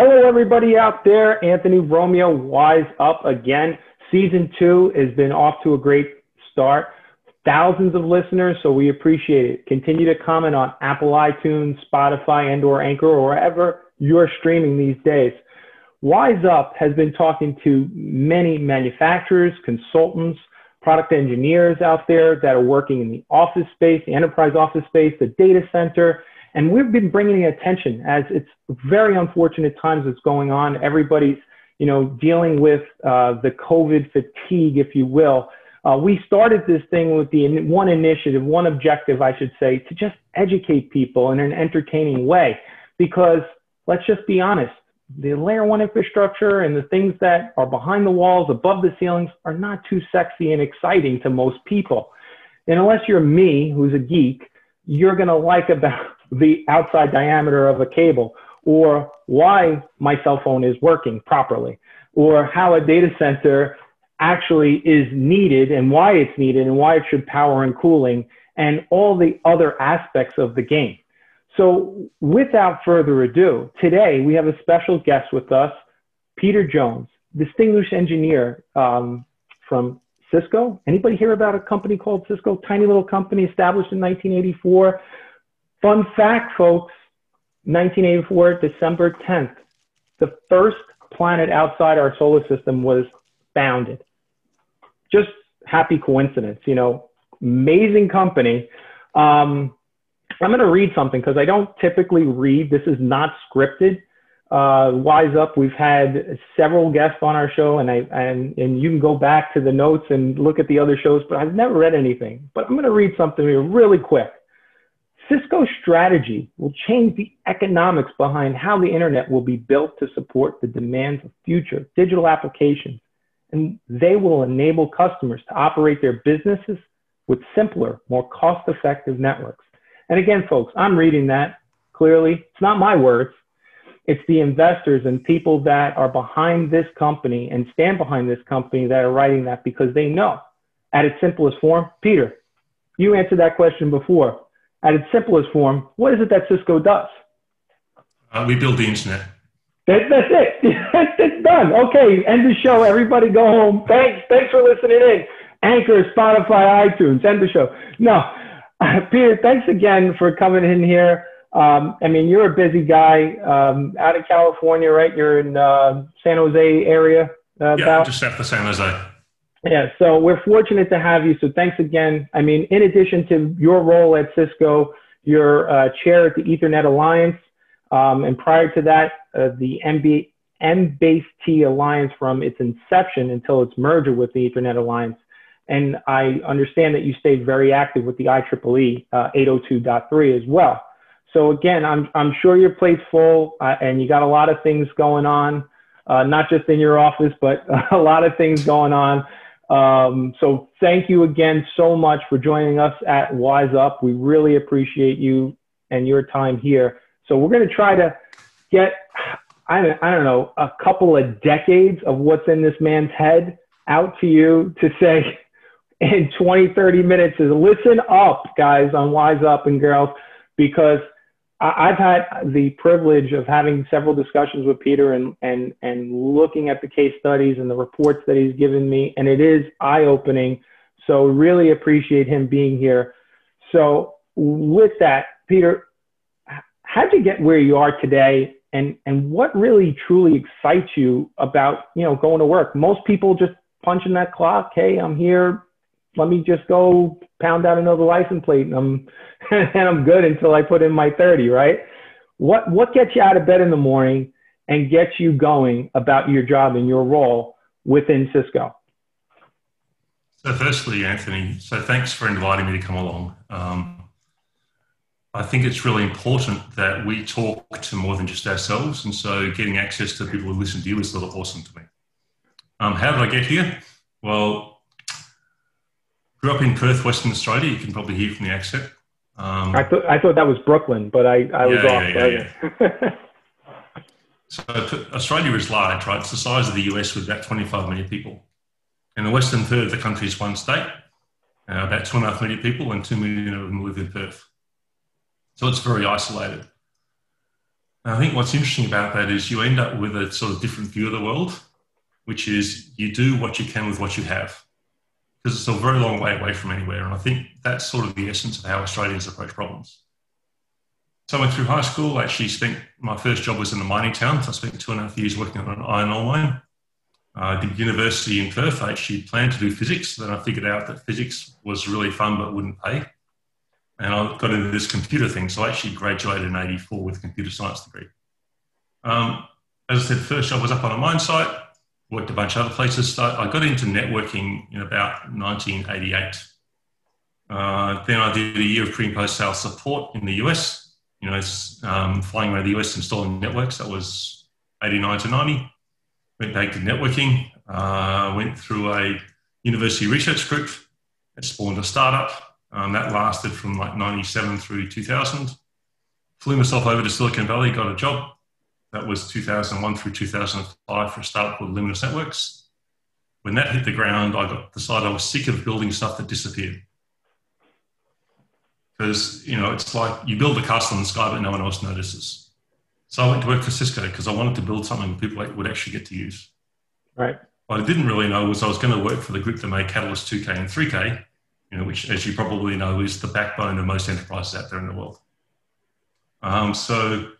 Hello, everybody out there. Anthony Romeo, Wise Up again. Season 2 has been off to a great start. Thousands of listeners, so we appreciate it. Continue to comment on Apple, iTunes, Spotify, and/or Anchor, or wherever you're streaming these days. Wise Up has been talking to many manufacturers, consultants, product engineers out there that are working in the office space, the enterprise office space, the data center. And we've been bringing attention as it's very unfortunate times that's going on. Everybody's, dealing with the COVID fatigue, if you will. We started this thing with the one initiative, one objective, I should say, to just educate people in an entertaining way. Because let's just be honest, the layer one infrastructure and the things that are behind the walls, above the ceilings, are not too sexy and exciting to most people. And unless you're me, who's a geek, you're going to like about the outside diameter of a cable, or why my cell phone is working properly, or how a data center actually is needed and why it's needed and why it should power and cooling and all the other aspects of the game. So without further ado, today we have a special guest with us, Peter Jones, distinguished engineer from Cisco. Anybody hear about a company called Cisco? Tiny little company established in 1984. Fun fact, folks, 1984, December 10th, the first planet outside our solar system was founded. Just happy coincidence, amazing company. I'm going to read something because I don't typically read. This is not scripted. Wise Up, we've had several guests on our show, and you can go back to the notes and look at the other shows, but I've never read anything. But I'm going to read something here really quick. Cisco's strategy will change the economics behind how the internet will be built to support the demands of future digital applications, and they will enable customers to operate their businesses with simpler, more cost-effective networks. And again, folks, I'm reading that clearly. It's not my words. It's the investors and people that are behind this company and stand behind this company that are writing that, because they know at its simplest form, Peter, you answered that question before. At its simplest form, what is it that Cisco does? We build the internet. That's it. It's done. Okay, end the show. Everybody go home. Thanks for listening in. Anchor, Spotify, iTunes, end the show. No, Peter, thanks again for coming in here. You're a busy guy out of California, right? You're in San Jose area. Just south of San Jose. Yeah, so we're fortunate to have you. So thanks again. In addition to your role at Cisco, you're chair at the Ethernet Alliance. And prior to that, the NBase-T Alliance from its inception until its merger with the Ethernet Alliance. And I understand that you stayed very active with the IEEE 802.3 as well. So again, I'm sure your plate's full and you got a lot of things going on, not just in your office, but a lot of things going on. So thank you again so much for joining us at Wise Up. We really appreciate you and your time here. So we're going to try to get, I don't know, a couple of decades of what's in this man's head out to you to say in 20, 30 minutes is listen up, guys, on Wise Up and girls, because I've had the privilege of having several discussions with Peter and looking at the case studies and the reports that he's given me, and it is eye-opening. So really appreciate him being here. So with that, Peter, how'd you get where you are today, and what really truly excites you about, going to work? Most people just punching that clock. Hey, I'm here. Let me just go pound out another license plate and I'm good until I put in my 30, right? What gets you out of bed in the morning and gets you going about your job and your role within Cisco? So firstly, Anthony, thanks for inviting me to come along. I think it's really important that we talk to more than just ourselves. And so getting access to people who listen to you is sort of awesome to me. How did I get here? Well, grew up in Perth, Western Australia. You can probably hear from the accent. I thought that was Brooklyn, but I was off. Yeah. So Australia is large, right? It's the size of the US with about 25 million people. And the western third of the country is one state, about 2.5 million people, and 2 million of them live in Perth. So it's very isolated. I think what's interesting about that is you end up with a sort of different view of the world, which is you do what you can with what you have, because it's a very long way away from anywhere. And I think that's sort of the essence of how Australians approach problems. So I went through high school, actually spent, my first job was in a mining town. So I spent 2.5 years working on an iron ore mine. I did university in Perth. I actually planned to do physics. Then I figured out that physics was really fun, but wouldn't pay. And I got into this computer thing. So I actually graduated in 1984 with a computer science degree. As I said, first job was up on a mine site, worked a bunch of other places. So I got into networking in about 1988. Then I did a year of pre and post sales support in the US, flying around the US installing networks. That was 89 to 90. Went back to networking, went through a university research group that spawned a startup. That lasted from like 97 through 2000. Flew myself over to Silicon Valley, got a job. That was 2001 through 2005 for a startup called Luminous Networks. When that hit the ground, decided I was sick of building stuff that disappeared. Because, it's like you build a castle in the sky, but no one else notices. So I went to work for Cisco because I wanted to build something that people would actually get to use. Right. What I didn't really know was I was going to work for the group that made Catalyst 2k and 3k, which, as you probably know, is the backbone of most enterprises out there in the world. So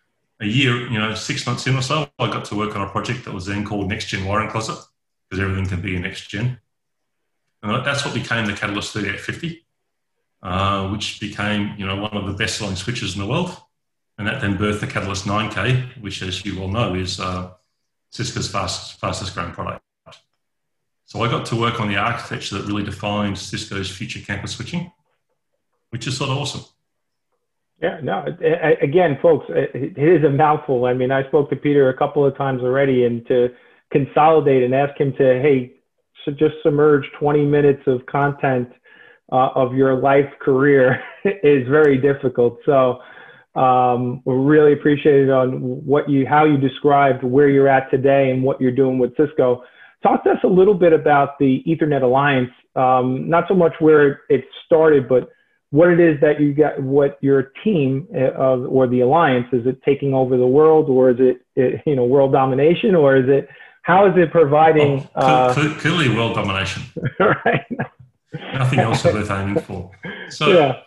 a year, 6 months in or so, I got to work on a project that was then called Next Gen Wiring Closet, because everything can be a next gen. And that's what became the Catalyst 3850, which became, one of the best-selling switches in the world. And that then birthed the Catalyst 9K, which, as you all know, is Cisco's fastest-growing product. So I got to work on the architecture that really defines Cisco's future campus switching, which is sort of awesome. Yeah, no, again, folks, it is a mouthful. I mean, I spoke to Peter a couple of times already, and to consolidate and ask him to, hey, so just submerge 20 minutes of content of your life career is very difficult. So we're really appreciated on how you described where you're at today and what you're doing with Cisco. Talk to us a little bit about the Ethernet Alliance, not so much where it started, but what it is that you got, what your team or the Alliance, is it taking over the world, or is it world domination, or is it, how is it providing? Clearly world domination. Right. Nothing else is worth aiming for. So yeah.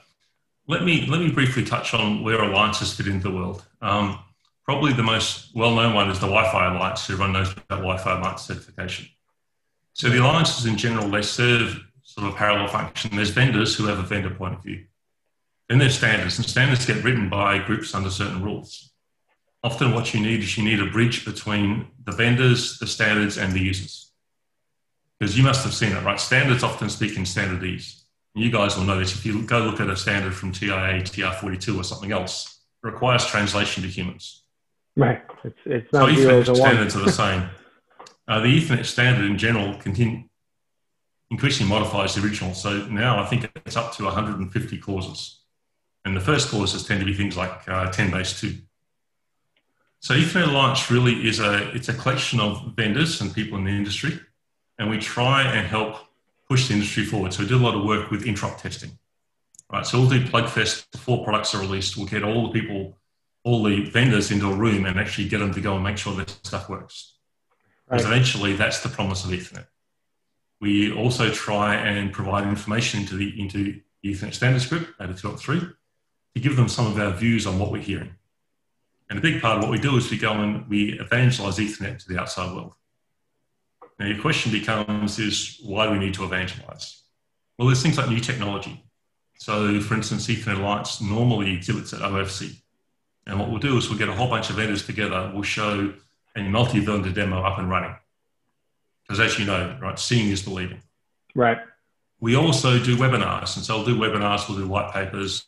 Let me briefly touch on where alliances fit into the world. Probably the most well-known one is the Wi-Fi Alliance. Everyone knows about Wi-Fi Alliance certification. So the alliances in general, they serve sort of a parallel function. There's vendors who have a vendor point of view. Then there's standards, and standards get written by groups under certain rules. Often what you need is a bridge between the vendors, the standards, and the users. Because you must have seen it, right? Standards often speak in standardese. You guys will know this. If you go look at a standard from TIA TR42 or something else, it requires translation to humans. Right. It's not so Ethernet standards are the same. The Ethernet standard in general increasingly modifies the original. So now I think it's up to 150 clauses. And the first clauses tend to be things like 10base2. So Ethernet Alliance really is a collection of vendors and people in the industry. And we try and help push the industry forward. So we do a lot of work with interop testing. Right. So we'll do Plugfest before products are released. We'll get all the vendors into a room and actually get them to go and make sure that stuff works. Right. Because eventually that's the promise of Ethernet. We also try and provide information into the Ethernet standards group, 802.3, to give them some of our views on what we're hearing. And a big part of what we do is we go and we evangelize Ethernet to the outside world. Now your question becomes is, why do we need to evangelize? Well, there's things like new technology. So for instance, Ethernet Alliance normally exhibits at OFC. And what we'll do is we'll get a whole bunch of vendors together. We'll show a multi-vendor demo up and running. Because as you know, right, seeing is believing. Right. We also do webinars. And so we'll do webinars, we'll do white papers,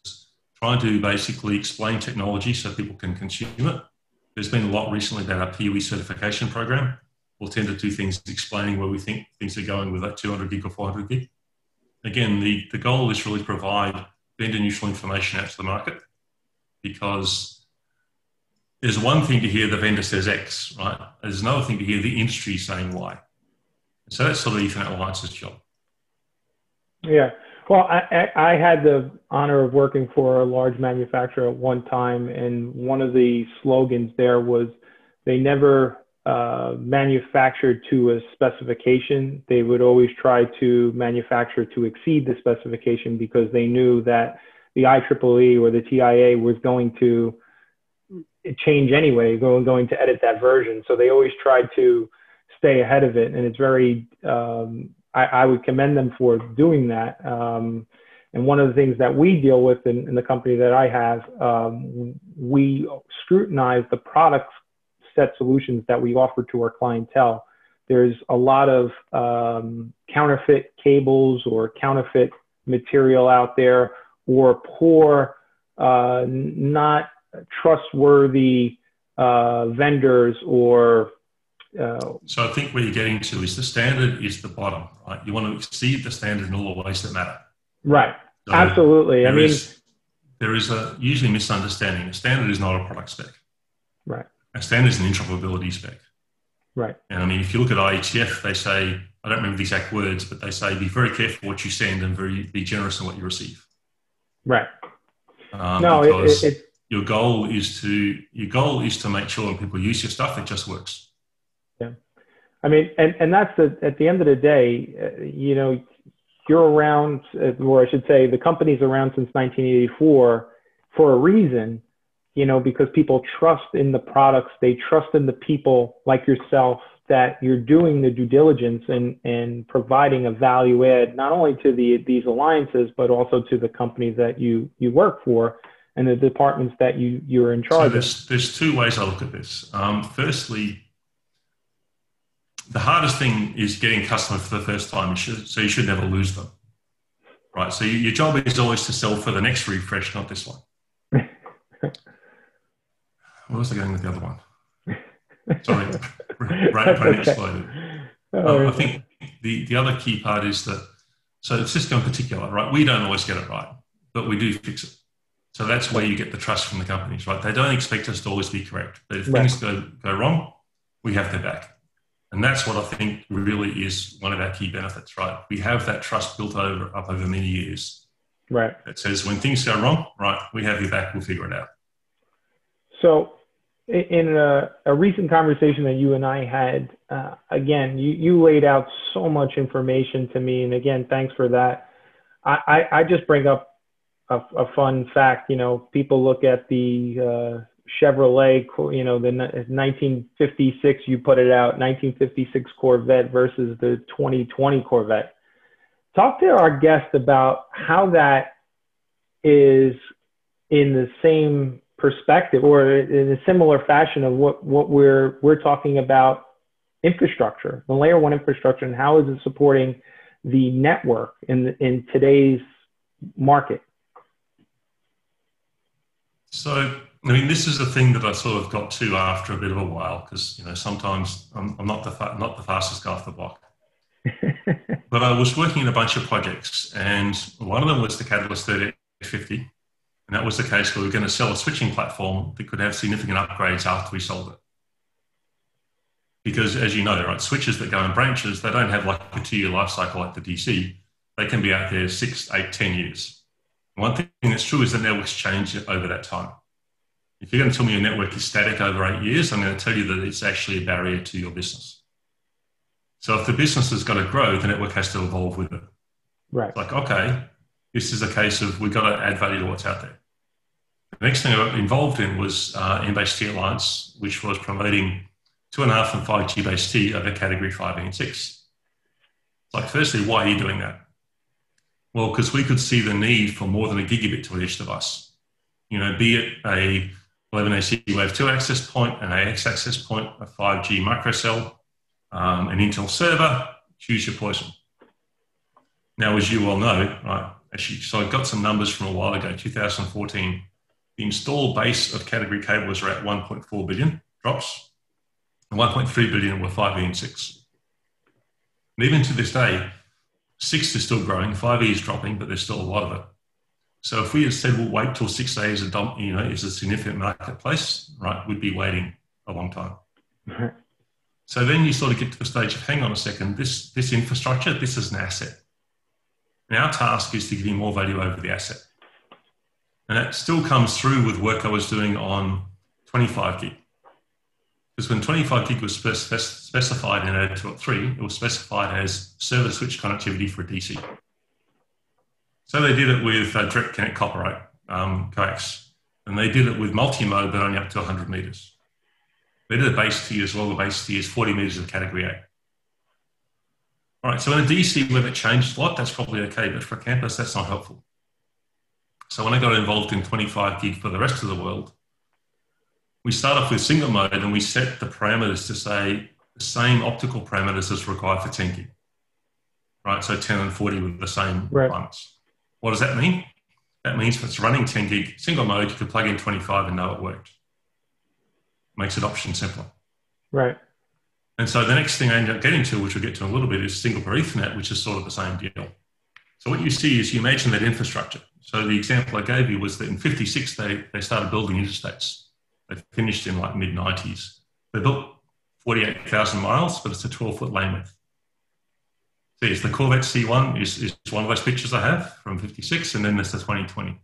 trying to basically explain technology so people can consume it. There's been a lot recently about our PUE certification program. We'll tend to do things explaining where we think things are going with like 200 gig or 400 gig. Again, the goal is really provide vendor-neutral information out to the market, because there's one thing to hear the vendor says X, right? There's another thing to hear the industry saying Y. So that's sort of Ethernet Alliance's job. Yeah. Well, I had the honor of working for a large manufacturer at one time, and one of the slogans there was they never manufactured to a specification. They would always try to manufacture to exceed the specification, because they knew that the IEEE or the TIA was going to change anyway, going to edit that version. So they always tried to stay ahead of it. And it's very, I would commend them for doing that. And one of the things that we deal with in the company that I have, we scrutinize the product set solutions that we offer to our clientele. There's a lot of counterfeit cables or counterfeit material out there, or poor, not trustworthy vendors or... So I think where you're getting to is the standard is the bottom, right? You want to exceed the standard in all the ways that matter. Right. So absolutely. There is a usually misunderstanding. A standard is not a product spec. Right. A standard is an interoperability spec. Right. And I mean, if you look at IETF, they say, I don't remember the exact words, but they say, be very careful what you send and be generous in what you receive. Right. Because your goal is to make sure when people use your stuff, it just works. Yeah. I mean, and that's at the end of the day, you know, you're around, or I should say the company's around since 1984 for a reason, you know, because people trust in the products, they trust in the people like yourself, that you're doing the due diligence and providing a value add, not only to these alliances, but also to the companies that you work for and the departments that you're in charge of. So there's two ways I look at this. Firstly, the hardest thing is getting customers for the first time, so you should never lose them, right? So your job is always to sell for the next refresh, not this one. Where was I going with the other one? Sorry, brain exploded. I think the other key part is that, so Cisco in particular, right? We don't always get it right, but we do fix it. So that's where you get the trust from the companies, right? They don't expect us to always be correct, but if things go wrong, we have their back. And that's what I think really is one of our key benefits, right? We have that trust built up over many years. Right. It says when things go wrong, right, we have your back, we'll figure it out. So in a recent conversation that you and I had, again, you laid out so much information to me. And again, thanks for that. I just bring up a fun fact. You know, people look at the... Chevrolet, you know, the 1956, you put it out, 1956 Corvette versus the 2020 Corvette. Talk to our guest about how that is in the same perspective or in a similar fashion of what we're talking about infrastructure, the layer one infrastructure, and how is it supporting the network in today's market? So, I mean, this is the thing that I sort of got to after a bit of a while, because, you know, sometimes I'm not the fastest guy off the block. But I was working in a bunch of projects, and one of them was the Catalyst 3850, and that was the case where we were going to sell a switching platform that could have significant upgrades after we sold it. Because, as you know, right, switches that go in branches, they don't have like a 2-year life cycle like the DC. They can be out there 6, 8, 10 years. One thing that's true is that networks change over that time. If you're going to tell me your network is static over 8 years, I'm going to tell you that it's actually a barrier to your business. So if the business has got to grow, the network has to evolve with it. Right. It's like, okay, this is a case of we've got to add value to what's out there. The next thing I got involved in was NBase-T Alliance, which was promoting 2.5 and 5G based T over category 5 and 6. It's like, firstly, why are you doing that? Well, because we could see the need for more than a gigabit to each device. You know, be it a 11AC Wave 2 access point, an AX access point, a 5G microcell, an Intel server, choose your poison. Now, as you well know, right, actually, so I got some numbers from a while ago, 2014, the install base of category cables are at 1.4 billion drops, and 1.3 billion were 5E and 6. And even to this day, 6 is still growing, 5E is dropping, but there's still a lot of it. So if we had said we'll wait till 6A is a dump, you know, is a significant marketplace, right, we'd be waiting a long time. Mm-hmm. So then you sort of get to the stage of, hang on a second, this infrastructure, this is an asset. And our task is to give you more value over the asset. And that still comes through with work I was doing on 25 gig. Because when 25 gig was specified in 802.3, it was specified as server switch connectivity for DC. So they did it with direct connect copper coax. And they did it with multi-mode, but only up to 100 meters. They did a base T as well. The base T is 40 meters of category A. All right, so in a DC web it changed a lot, that's probably okay, but for campus, that's not helpful. So when I got involved in 25 gig for the rest of the world, we start off with single mode and we set the parameters to say the same optical parameters as required for 10 gig, right? So 10 and 40 with the same requirements. What does that mean? That means if it's running 10 gig single mode, you could plug in 25 and know it worked. Makes adoption simpler. Right. And so the next thing I end up getting to, which we'll get to in a little bit, is single core Ethernet, which is sort of the same deal. So what you see is you imagine that infrastructure. So the example I gave you was that in 56, they started building interstates. They finished in like mid-90s. They built 48,000 miles, but it's a 12-foot lane width. See, it's the Corvette C1 is one of those pictures I have from 56, and then there's the 2020.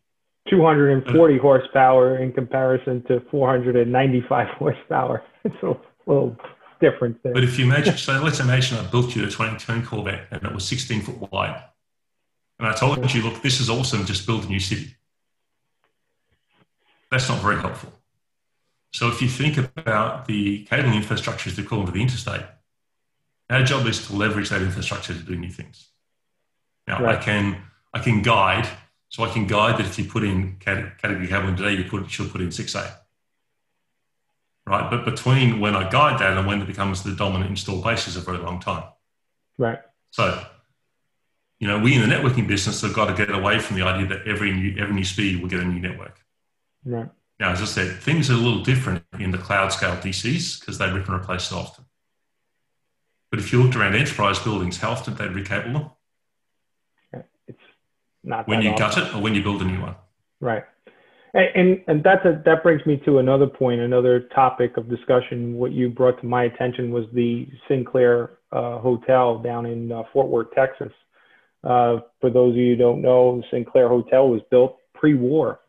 240 horsepower in comparison to 495 horsepower. It's a little difference there. But if you imagine, so let's imagine I built you a 2010 Corvette and it was 16 foot wide. And I told you, look, this is awesome, just build a new city. That's not very helpful. So if you think about the cabling infrastructure as the equivalent of the interstate, our job is to leverage that infrastructure to do new things. Now, right. I can guide, so I can guide that if you put in category cabling today, she'll put in 6A. Right, but between when I guide that and when it becomes the dominant install base is a very long time. Right. So, you know, we in the networking business have got to get away from the idea that every new speed will get a new network. Right. Now, as I said, things are a little different in the cloud scale DCs because they rip and replace so often. But if you looked around enterprise buildings, how often they recable them? It's not when you gut it or when you build a new one. Right. And that brings me to another point, another topic of discussion. What you brought to my attention was the Sinclair Hotel down in Fort Worth, Texas. For those of you who don't know, the Sinclair Hotel was built pre-war.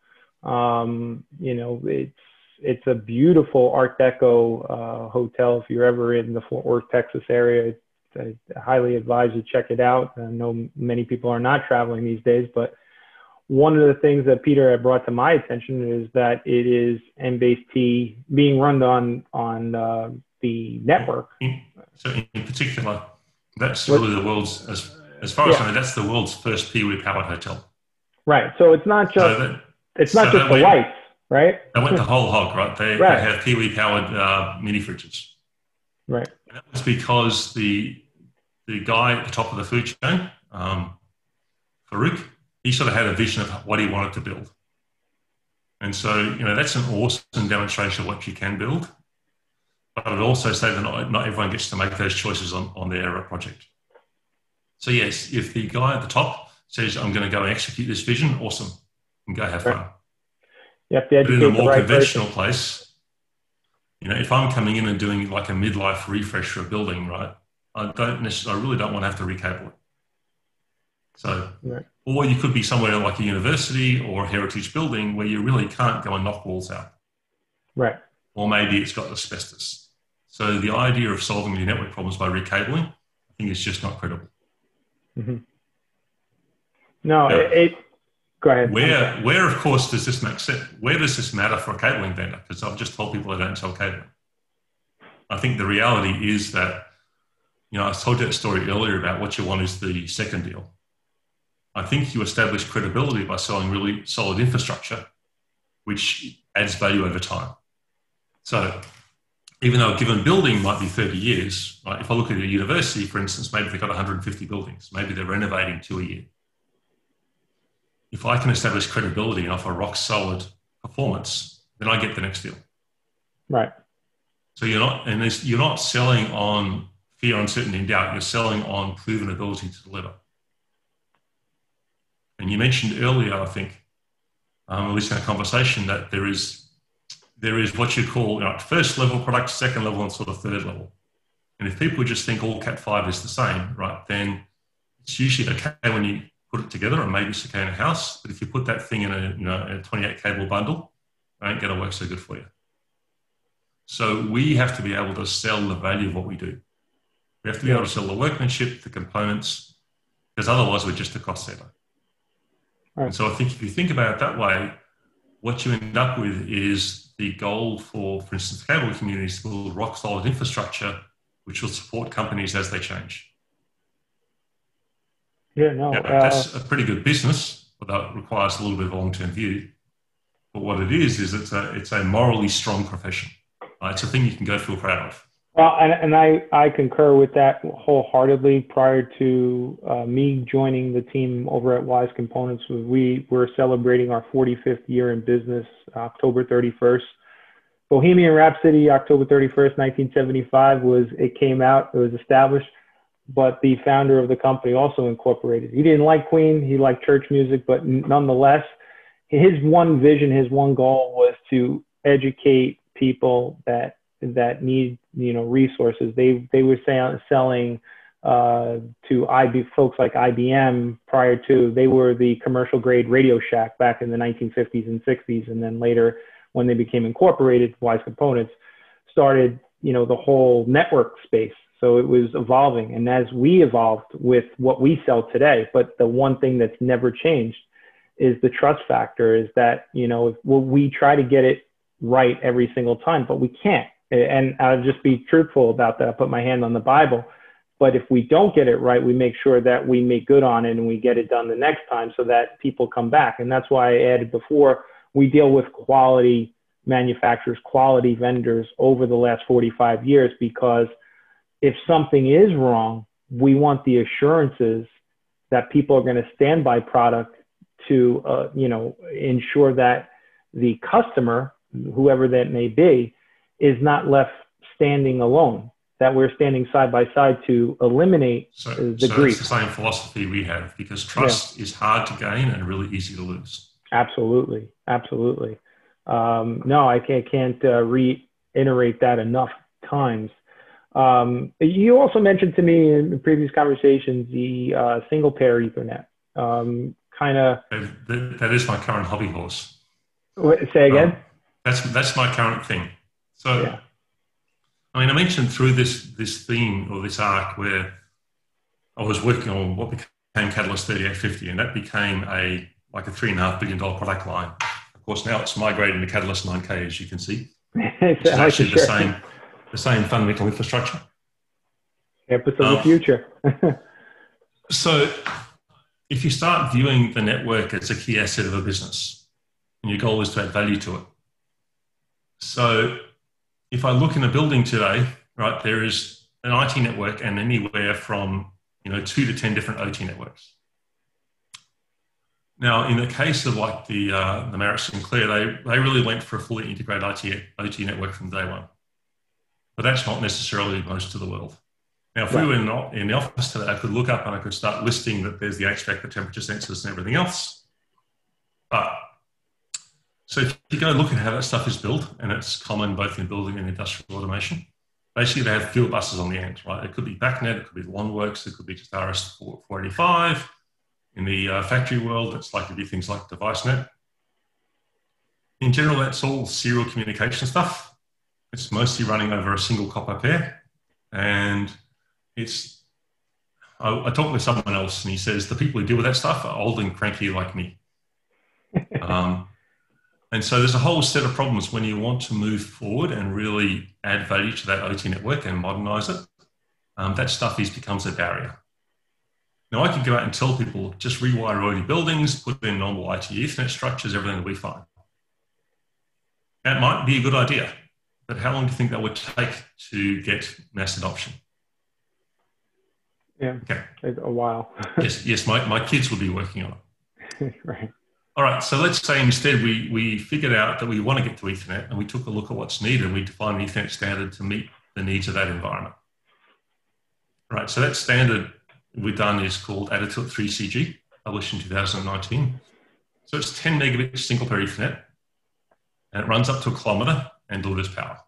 You know, it's a beautiful Art Deco hotel. If you're ever in the Fort Worth, Texas area, I highly advise you check it out. I know many people are not traveling these days, but one of the things that Peter had brought to my attention is that it is NBase-T being run on the network. So in particular, that's really the world's, as far as I know, that's the world's first PUE powered hotel. Right. So it's not just the lights, right? They went the whole hog, right? They have PUE powered mini fridges. Right. And that was because the guy at the top of the food chain, Farouk, he sort of had a vision of what he wanted to build. And so, you know, that's an awesome demonstration of what you can build. But I would also say that not everyone gets to make those choices on their project. So, yes, if the guy at the top says, I'm going to go and execute this vision, awesome, and go have fun. Yep, but in a more conventional place, you know, if I'm coming in and doing like a midlife refresh for a building, right, I really don't want to have to recable it. So, right. Or you could be somewhere like a university or a heritage building where you really can't go and knock walls out. Right. Or maybe it's got asbestos. So the idea of solving your network problems by recabling, I think it's just not credible. Mm-hmm. No, now, go ahead. Where, of course, does this make sense? Where does this matter for a cabling vendor? Because I've just told people I don't sell cabling. I think the reality is that, you know, I told you that story earlier about what you want is the second deal. I think you establish credibility by selling really solid infrastructure, which adds value over time. So even though a given building might be 30 years, right, if I look at a university, for instance, maybe they've got 150 buildings, maybe they're renovating 2 a year. If I can establish credibility and offer rock solid performance, then I get the next deal. Right. So you're not selling on fear, uncertainty, and doubt. You're selling on proven ability to deliver. And you mentioned earlier, I think, at least in our conversation, that there is what you call, you know, first level product, second level, and sort of third level. And if people just think all Cat 5 is the same, right, then it's usually okay when you put it together, and maybe chicane a house. But if you put that thing in a 28 cable bundle, it ain't going to work so good for you. So we have to be able to sell the value of what we do. We have to be able to sell the workmanship, the components, because otherwise we're just a cost center. Right. And so I think if you think about it that way, what you end up with is the goal for instance, the cable community is to build rock solid infrastructure, which will support companies as they change. Yeah, no. Now, that's a pretty good business, although it requires a little bit of a long-term view. But what it is it's a morally strong profession. It's a thing you can go feel proud of. Well, and I concur with that wholeheartedly. Prior to me joining the team over at Wise Components, we were celebrating our 45th year in business, October 31st. Bohemian Rhapsody, October 31st, 1975 it came out, it was established, but the founder of the company also incorporated. He didn't like Queen, he liked church music, but nonetheless, his one vision, his one goal was to educate people that need, resources. They were selling to folks like IBM prior to. They were the commercial grade Radio Shack back in the 1950s and 60s, and then later when they became incorporated, Wise Components started, the whole network space. So it was evolving, and as we evolved with what we sell today, but the one thing that's never changed is the trust factor. Is that we try to get it right every single time, but we can't. And I'll just be truthful about that. I put my hand on the Bible. But if we don't get it right, we make sure that we make good on it and we get it done the next time so that people come back. And that's why I added before, we deal with quality manufacturers, quality vendors over the last 45 years, because if something is wrong, we want the assurances that people are going to stand by product to, ensure that the customer, whoever that may be, is not left standing alone, that we're standing side by side to eliminate the grief. It's the same philosophy we have, because trust is hard to gain and really easy to lose. Absolutely. Absolutely. No, I can't reiterate that enough times. You also mentioned to me in previous conversations, the single pair Ethernet. That is my current hobby horse. Say again? That's my current thing. So, yeah. I mentioned through this theme or this arc where I was working on what became Catalyst 3850, and that became a $3.5 billion product line. Of course, now it's migrating to Catalyst 9K, as you can see. It's actually the same fundamental infrastructure. Campus of the future. So, if you start viewing the network as a key asset of a business, and your goal is to add value to it. So, if I look in a building today, right, there is an IT network and anywhere from 2 to 10 different OT networks. Now, in the case of like the Marriott Sinclair, they really went for a fully integrated OT network from day one. But that's not necessarily most of the world. Now, if we were not in the office today, I could look up and I could start listing that there's the HVAC, the temperature sensors, and everything else. So if you go look at how that stuff is built, and it's common both in building and industrial automation, basically they have field buses on the end, right? It could be BACnet, it could be LonWorks, it could be just RS-485. In the factory world, it's likely to be things like DeviceNet. In general, that's all serial communication stuff. It's mostly running over a single copper pair. And it's, I talked with someone else and he says, the people who deal with that stuff are old and cranky like me. And so there's a whole set of problems when you want to move forward and really add value to that OT network and modernize it. That stuff becomes a barrier. Now, I can go out and tell people, just rewire OT buildings, put in normal IT Ethernet structures, everything will be fine. That might be a good idea, but how long do you think that would take to get mass adoption? Yeah, okay. A while. Yes, my kids will be working on it. Right. All right, so let's say instead we figured out that we want to get to Ethernet, and we took a look at what's needed and we defined an Ethernet standard to meet the needs of that environment. All right, so that standard we've done is called IEEE 802.3 CG, published in 2019. So it's 10 megabits single pair Ethernet, and it runs up to 1 kilometer and delivers power.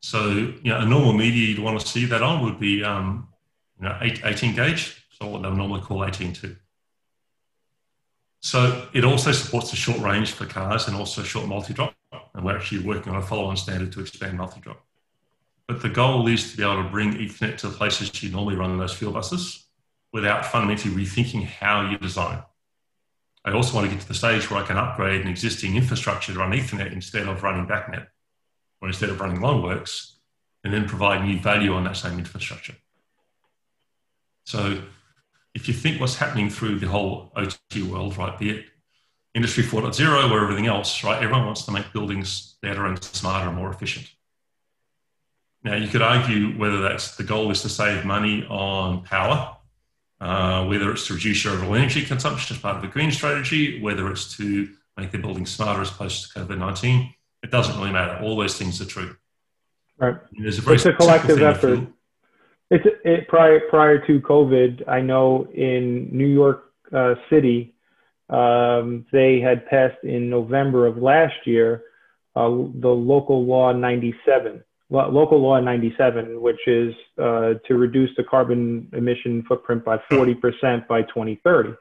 So, a normal media you'd want to see that on would be 18 gauge, not what they'll normally call 18.2. So it also supports the short range for cars and also short multi-drop. And we're actually working on a follow-on standard to expand multi-drop. But the goal is to be able to bring Ethernet to the places you normally run those field buses without fundamentally rethinking how you design. I also want to get to the stage where I can upgrade an existing infrastructure to run Ethernet instead of running BACnet or instead of running LonWorks, and then provide new value on that same infrastructure. So if you think what's happening through the whole OT world, right, be it Industry 4.0 or everything else, right, everyone wants to make buildings better and smarter and more efficient. Now, you could argue whether that's the goal is to save money on power, whether it's to reduce your overall energy consumption as part of a green strategy, whether it's to make the building smarter as opposed to COVID-19. It doesn't really matter. All those things are true. Right. It's a collective effort. It's prior to COVID, I know in New York City, they had passed in November of last year the local law 97, which is to reduce the carbon emission footprint by 40% by 2030.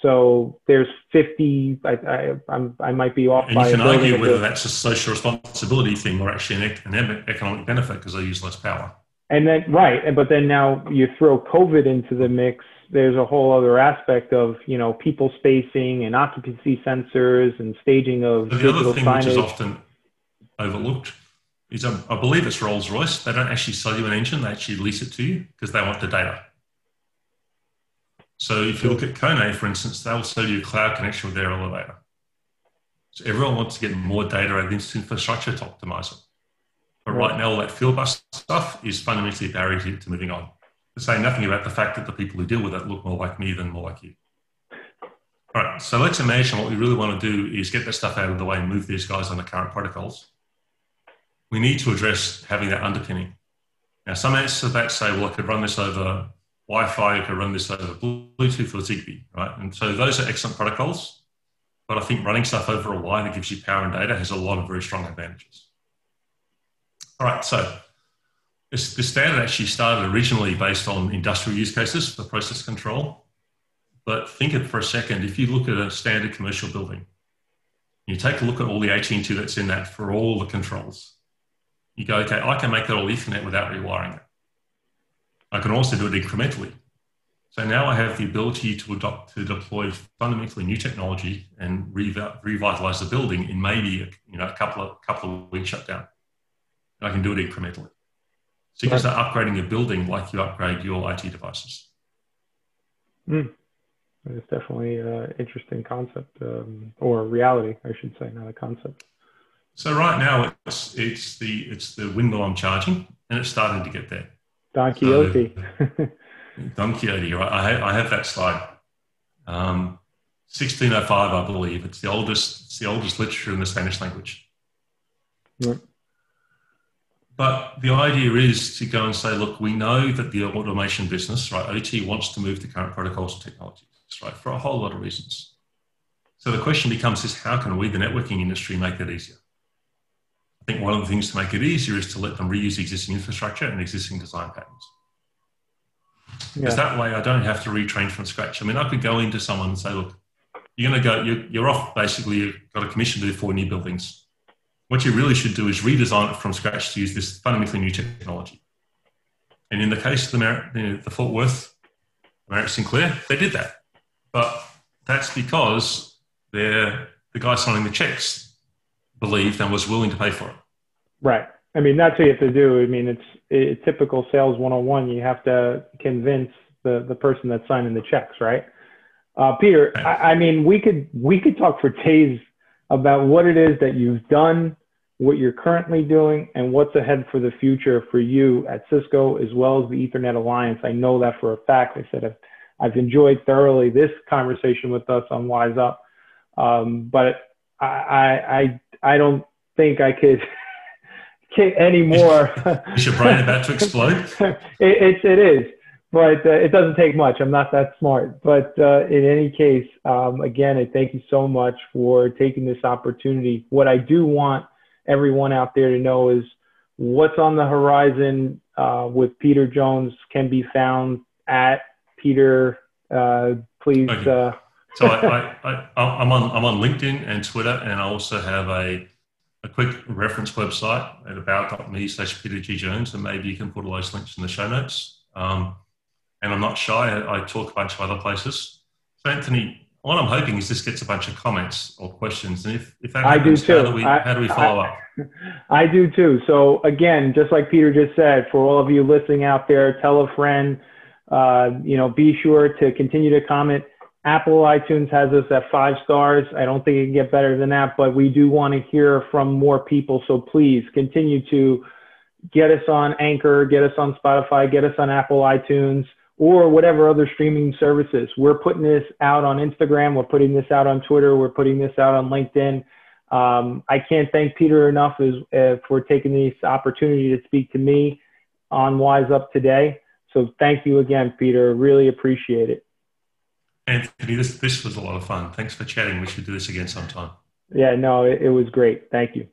So there's 50, I might be off by a billion. And you can argue whether that's a social responsibility thing or actually an economic benefit because they use less power. And then, right, but then now you throw COVID into the mix, there's a whole other aspect of, you know, people spacing and occupancy sensors and staging of digital signage. The other thing which is often overlooked is, I believe it's Rolls-Royce, they don't actually sell you an engine, they actually lease it to you because they want the data. So if you look at Kone, for instance, they'll sell you a cloud connection with their elevator. So everyone wants to get more data out of this infrastructure to optimize it. But right now, all that field bus stuff is fundamentally a barrier to moving on. To say nothing about the fact that the people who deal with it look more like me than more like you. All right, so let's imagine what we really want to do is get that stuff out of the way and move these guys on the current protocols. We need to address having that underpinning. Now, some answers to that say, well, I could run this over Wi-Fi, you could run this over Bluetooth or Zigbee, right? And so those are excellent protocols, but I think running stuff over a wire that gives you power and data has a lot of very strong advantages. All right, so this standard actually started originally based on industrial use cases for process control, but think of it for a second, if you look at a standard commercial building, you take a look at all the 18.2 that's in that for all the controls. You go, okay, I can make that all Ethernet without rewiring it. I can also do it incrementally. So now I have the ability to deploy fundamentally new technology and revitalize the building in maybe a couple of weeks shutdown. And I can do it incrementally. So you can start upgrading your building like you upgrade your IT devices. It's definitely an interesting concept, or reality, I should say, not a concept. So right now it's the windmill I'm charging, and it's starting to get there. Don Quixote. So, Don Quixote, right? I have that slide. 1605, I believe. It's the oldest literature in the Spanish language. Right. But the idea is to go and say, look, we know that the automation business, right, OT wants to move to current protocols and technologies, right, for a whole lot of reasons. So the question becomes is how can we, the networking industry, make that easier? I think one of the things to make it easier is to let them reuse existing infrastructure and existing design patterns. Because that way I don't have to retrain from scratch. I mean, I could go into someone and say, look, you're off, basically, you've got a commission to do 4 new buildings. What you really should do is redesign it from scratch to use this fundamentally new technology. And in the case of the Fort Worth, Marriott Sinclair, they did that. But that's because the guy signing the checks believed and was willing to pay for it. Right. I mean, that's what you have to do. I mean, it's typical sales 101. You have to convince the person that's signing the checks, right? Peter, right. I mean, we could talk for days about what it is that you've done, what you're currently doing, and what's ahead for the future for you at Cisco, as well as the Ethernet Alliance. I know that for a fact. I said I've enjoyed thoroughly this conversation with us on Wise Up, but I don't think I could kick any more. Is your brain about to explode? It is, but it doesn't take much. I'm not that smart. But in any case, again, I thank you so much for taking this opportunity. What I do want everyone out there to know is what's on the horizon with Peter Jones can be found at Peter please. Okay. So I'm on LinkedIn and Twitter, and I also have a quick reference website at about.me/PeterGJones, and maybe you can put all those links in the show notes. And I'm not shy. I talk a bunch of other places. So Anthony, what I'm hoping is this gets a bunch of comments or questions. And if that happens, how do we follow up? I do too. So again, just like Peter just said, for all of you listening out there, tell a friend, be sure to continue to comment. Apple iTunes has us at 5 stars. I don't think it can get better than that, but we do want to hear from more people. So please continue to get us on Anchor, get us on Spotify, get us on Apple iTunes, or whatever other streaming services. We're putting this out on Instagram. We're putting this out on Twitter. We're putting this out on LinkedIn. I can't thank Peter enough for taking this opportunity to speak to me on Wise Up today. So thank you again, Peter. Really appreciate it. Anthony, this was a lot of fun. Thanks for chatting. We should do this again sometime. Yeah, no, it was great. Thank you.